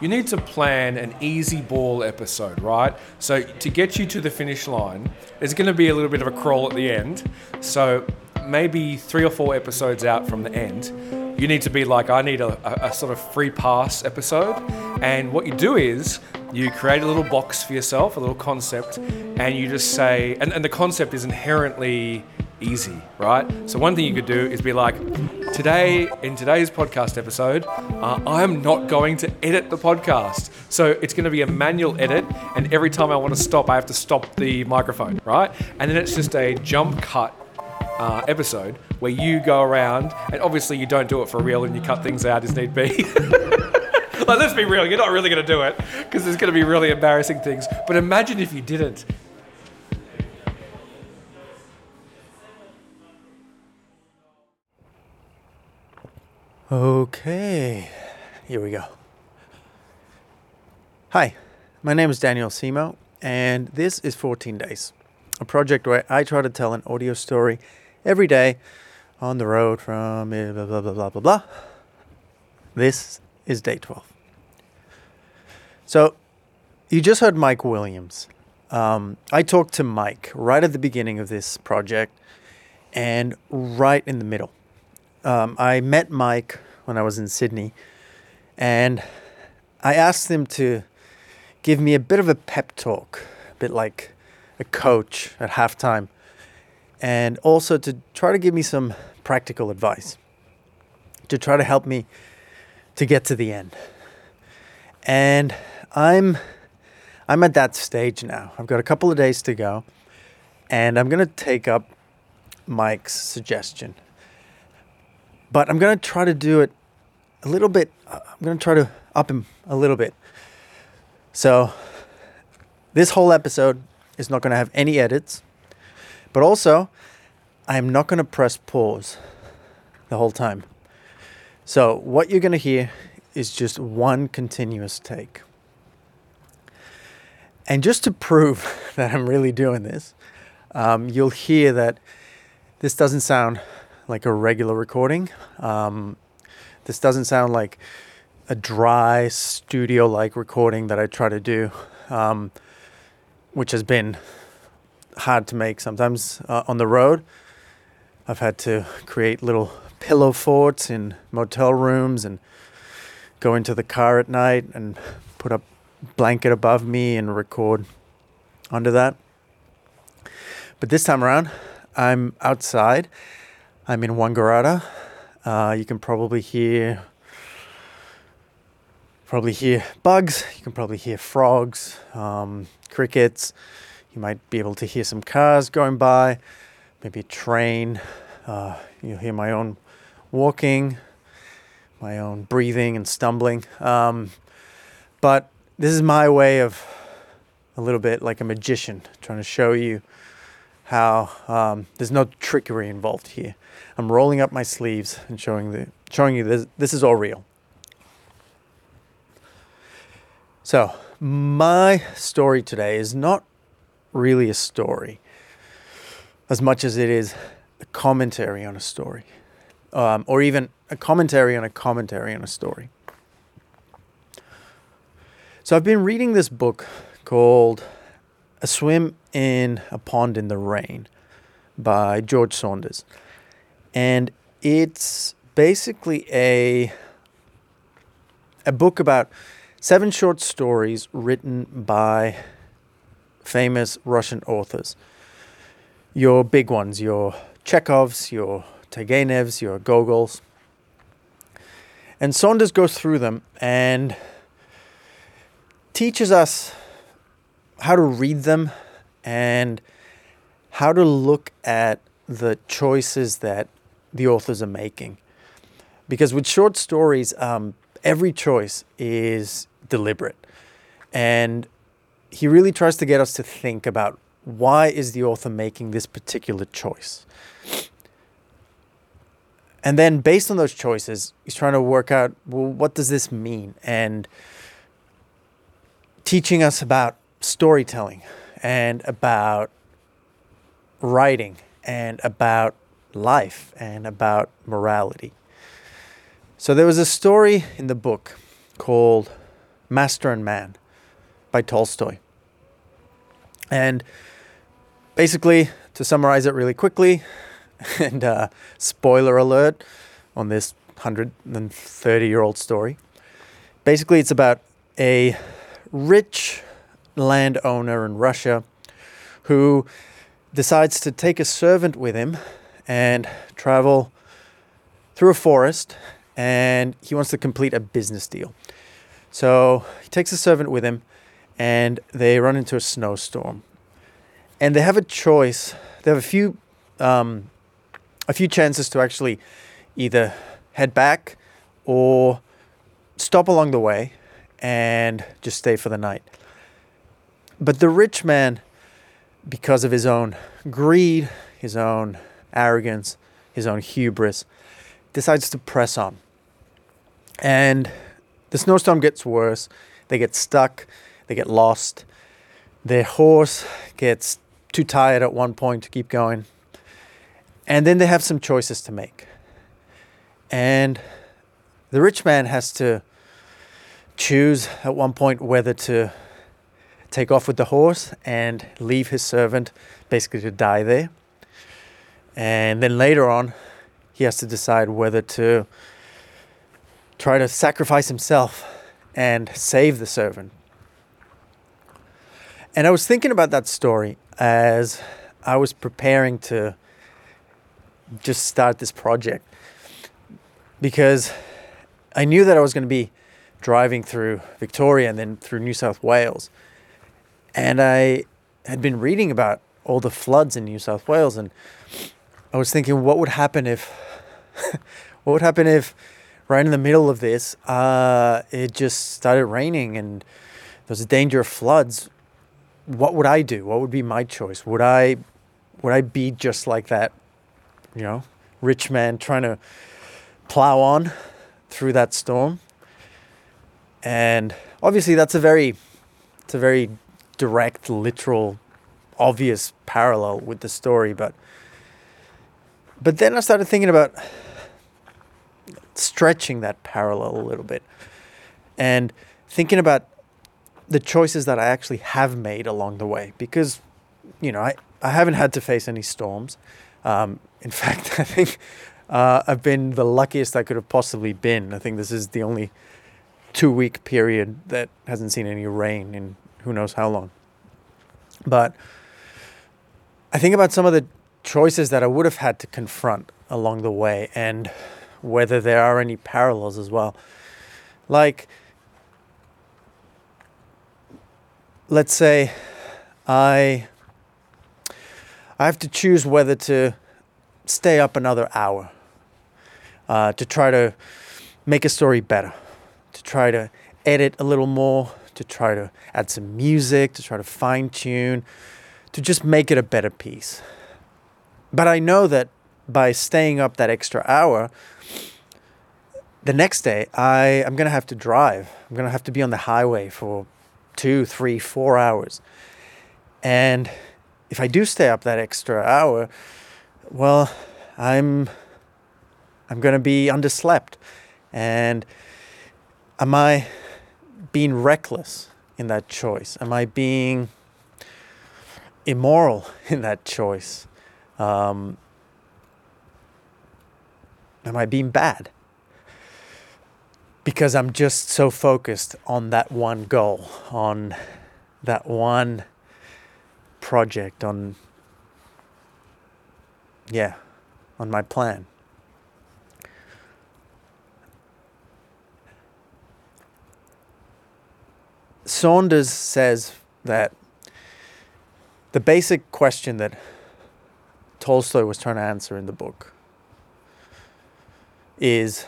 you need to plan an easy ball episode, right? So to get you to the finish line, there's going to be a little bit of a crawl at the end. So maybe 3 or 4 episodes out from the end, you need to be like, I need a sort of free pass episode. And what you do is you create a little box for yourself, a little concept, and you just say, and the concept is inherently easy, right? So one thing you could do is be like, in today's podcast episode, I'm not going to edit the podcast. So it's going to be a manual edit. And every time I want to stop, I have to stop the microphone, right? And then it's just a jump cut episode where you go around, and obviously you don't do it for real and you cut things out as need be. Like, let's be real, you're not really going to do it because there's going to be really embarrassing things. But imagine if you didn't. Okay, here we go. Hi, my name is Daniel Simo, and this is 14 Days, a project where I try to tell an audio story every day on the road from blah, blah, blah, blah, blah, blah. This is day 12. So you just heard Mike Williams. I talked to Mike right at the beginning of this project and right in the middle. I met Mike when I was in Sydney, and I asked him to give me a bit of a pep talk, a bit like a coach at halftime, and also to try to give me some practical advice, to try to help me to get to the end. And I'm at that stage now. I've got a couple of days to go, and I'm going to take up Mike's suggestion. But I'm going to try to do it a little bit. I'm going to try to up him a little bit. So this whole episode is not going to have any edits. But also, I'm not going to press pause the whole time. So what you're going to hear is just one continuous take. And just to prove that I'm really doing this, you'll hear that this doesn't sound like a regular recording. This doesn't sound like a dry studio-like recording that I try to do, which has been hard to make sometimes on the road. I've had to create little pillow forts in motel rooms and go into the car at night and put a blanket above me and record under that. But this time around, I'm outside. I'm in Wangaratta. You can probably hear bugs. You can probably hear frogs, crickets. You might be able to hear some cars going by, maybe a train. You'll hear my own walking, my own breathing and stumbling. But this is my way of a little bit like a magician trying to show you how there's no trickery involved here. I'm rolling up my sleeves and showing you this is all real. So my story today is not really a story as much as it is a commentary on a story, or even a commentary on a commentary on a story. So I've been reading this book called A Swim in a Pond in the Rain by George Saunders. And it's basically a book about 7 short stories written by famous Russian authors. Your big ones, your Chekhovs, your Turgenevs, your Gogols. And Saunders goes through them and teaches us how to read them and how to look at the choices that the authors are making. Because with short stories, every choice is deliberate. And he really tries to get us to think about, why is the author making this particular choice? And then based on those choices, he's trying to work out, well, what does this mean? And teaching us about storytelling and about writing and about life and about morality. So there was a story in the book called Master and Man by Tolstoy. And basically, to summarize it really quickly, and spoiler alert on this 130-year-old story, basically it's about a rich landowner in Russia who decides to take a servant with him and travel through a forest, and he wants to complete a business deal. So he takes a servant with him, and they run into a snowstorm. And they have a choice. They have a few chances to actually either head back or stop along the way and just stay for the night. But the rich man, because of his own greed, his own arrogance, his own hubris, decides to press on. And the snowstorm gets worse. They get stuck. They get lost. Their horse gets too tired at one point to keep going. And then they have some choices to make. And the rich man has to choose at one point whether to take off with the horse and leave his servant basically to die there. And then later on, he has to decide whether to try to sacrifice himself and save the servant. And I was thinking about that story as I was preparing to just start this project, because I knew that I was going to be driving through Victoria and then through New South Wales. And I had been reading about all the floods in New South Wales, and I was thinking, what would happen if right in the middle of this, it just started raining and there was a danger of floods? What would I do? What would be my choice? Would I be just like that, rich man trying to plow on through that storm? And obviously that's a very direct, literal, obvious parallel with the story, but then I started thinking about stretching that parallel a little bit and thinking about the choices that I actually have made along the way, because I haven't had to face any storms. In fact, I think I've been the luckiest I could have possibly been. I think this is the only 2-week period that hasn't seen any rain in who knows how long. But I think about some of the choices that I would have had to confront along the way and whether there are any parallels as well. Like, let's say I have to choose whether to stay up another hour to try to make a story better, to try to edit a little more, to try to add some music, to try to fine-tune, to just make it a better piece. But I know that by staying up that extra hour, the next day I'm going to have to drive. I'm going to have to be on the highway for 2, 3, 4 hours. And if I do stay up that extra hour, well, I'm going to be underslept. And am I being reckless in that choice? Am I being immoral in that choice? Am I being bad? Because I'm just so focused on that one goal, on that one project, on my plan. Saunders says that the basic question that Tolstoy was trying to answer in the book is,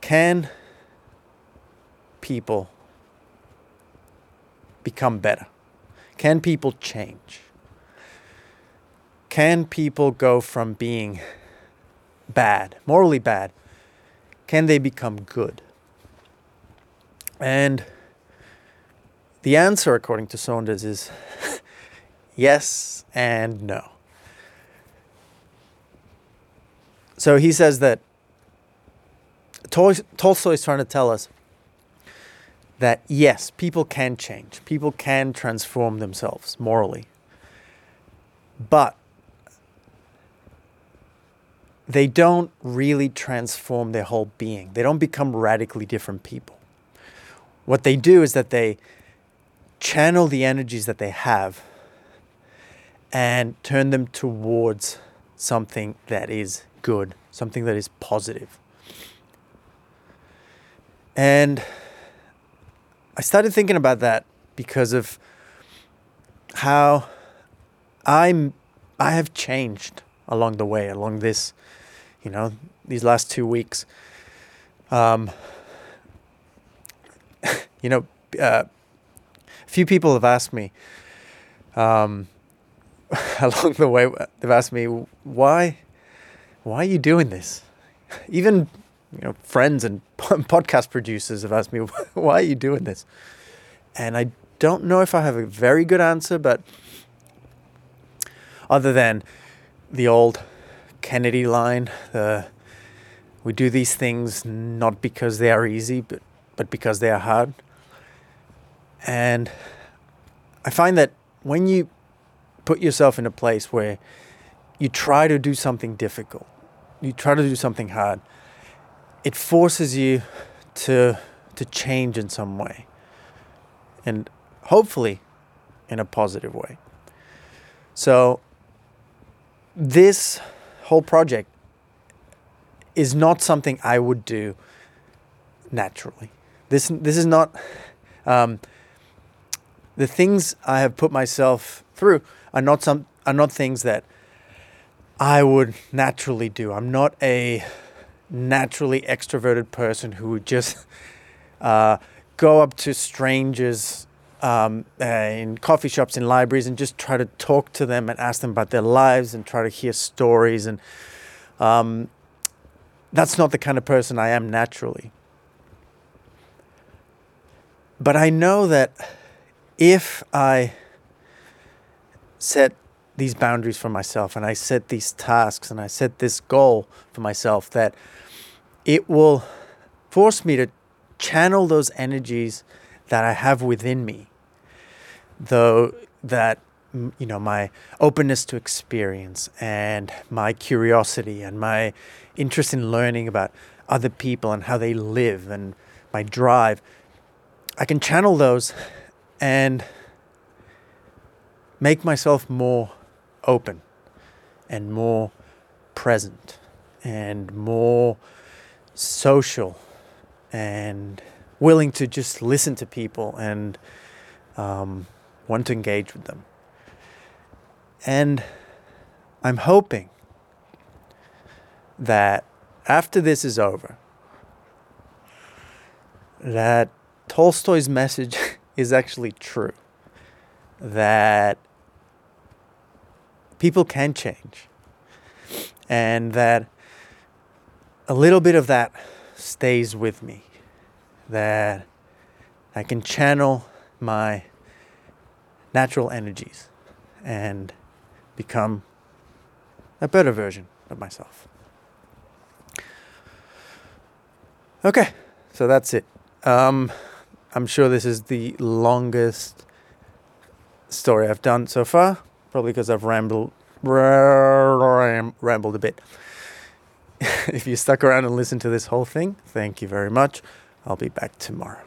can people become better? Can people change? Can people go from being bad, morally bad, can they become good? And the answer, according to Saunders, is yes and no. So he says that Tolstoy is trying to tell us that yes, people can change, people can transform themselves morally, but they don't really transform their whole being. They don't become radically different people. What they do is that they channel the energies that they have and turn them towards something that is good, something that is positive. And I started thinking about that because of how I have changed along the way, along this, you know, these last 2 weeks. Few people have asked me along the way, they've asked me, why are you doing this? Even, you know, friends and podcast producers have asked me, why are you doing this? And I don't know if I have a very good answer, but other than the old Kennedy line, we do these things not because they are easy, but because they are hard. And I find that when you put yourself in a place where you try to do something difficult, you try to do something hard, it forces you to change in some way, and hopefully in a positive way. So this whole project is not something I would do naturally. This is not... the things I have put myself through are not things that I would naturally do. I'm not a naturally extroverted person who would just go up to strangers in coffee shops, in libraries, and just try to talk to them and ask them about their lives and try to hear stories. And that's not the kind of person I am naturally. But I know that if I set these boundaries for myself and I set these tasks and I set this goal for myself, that it will force me to channel those energies that I have within me, though that, you know, my openness to experience and my curiosity and my interest in learning about other people and how they live and my drive, I can channel those and make myself more open and more present and more social and willing to just listen to people and want to engage with them. And I'm hoping that after this is over, that Tolstoy's message is actually true, that people can change, and that a little bit of that stays with me, that I can channel my natural energies and become a better version of myself. Okay, so that's it. I'm sure this is the longest story I've done so far, probably because I've rambled a bit. If you stuck around and listened to this whole thing, thank you very much. I'll be back tomorrow.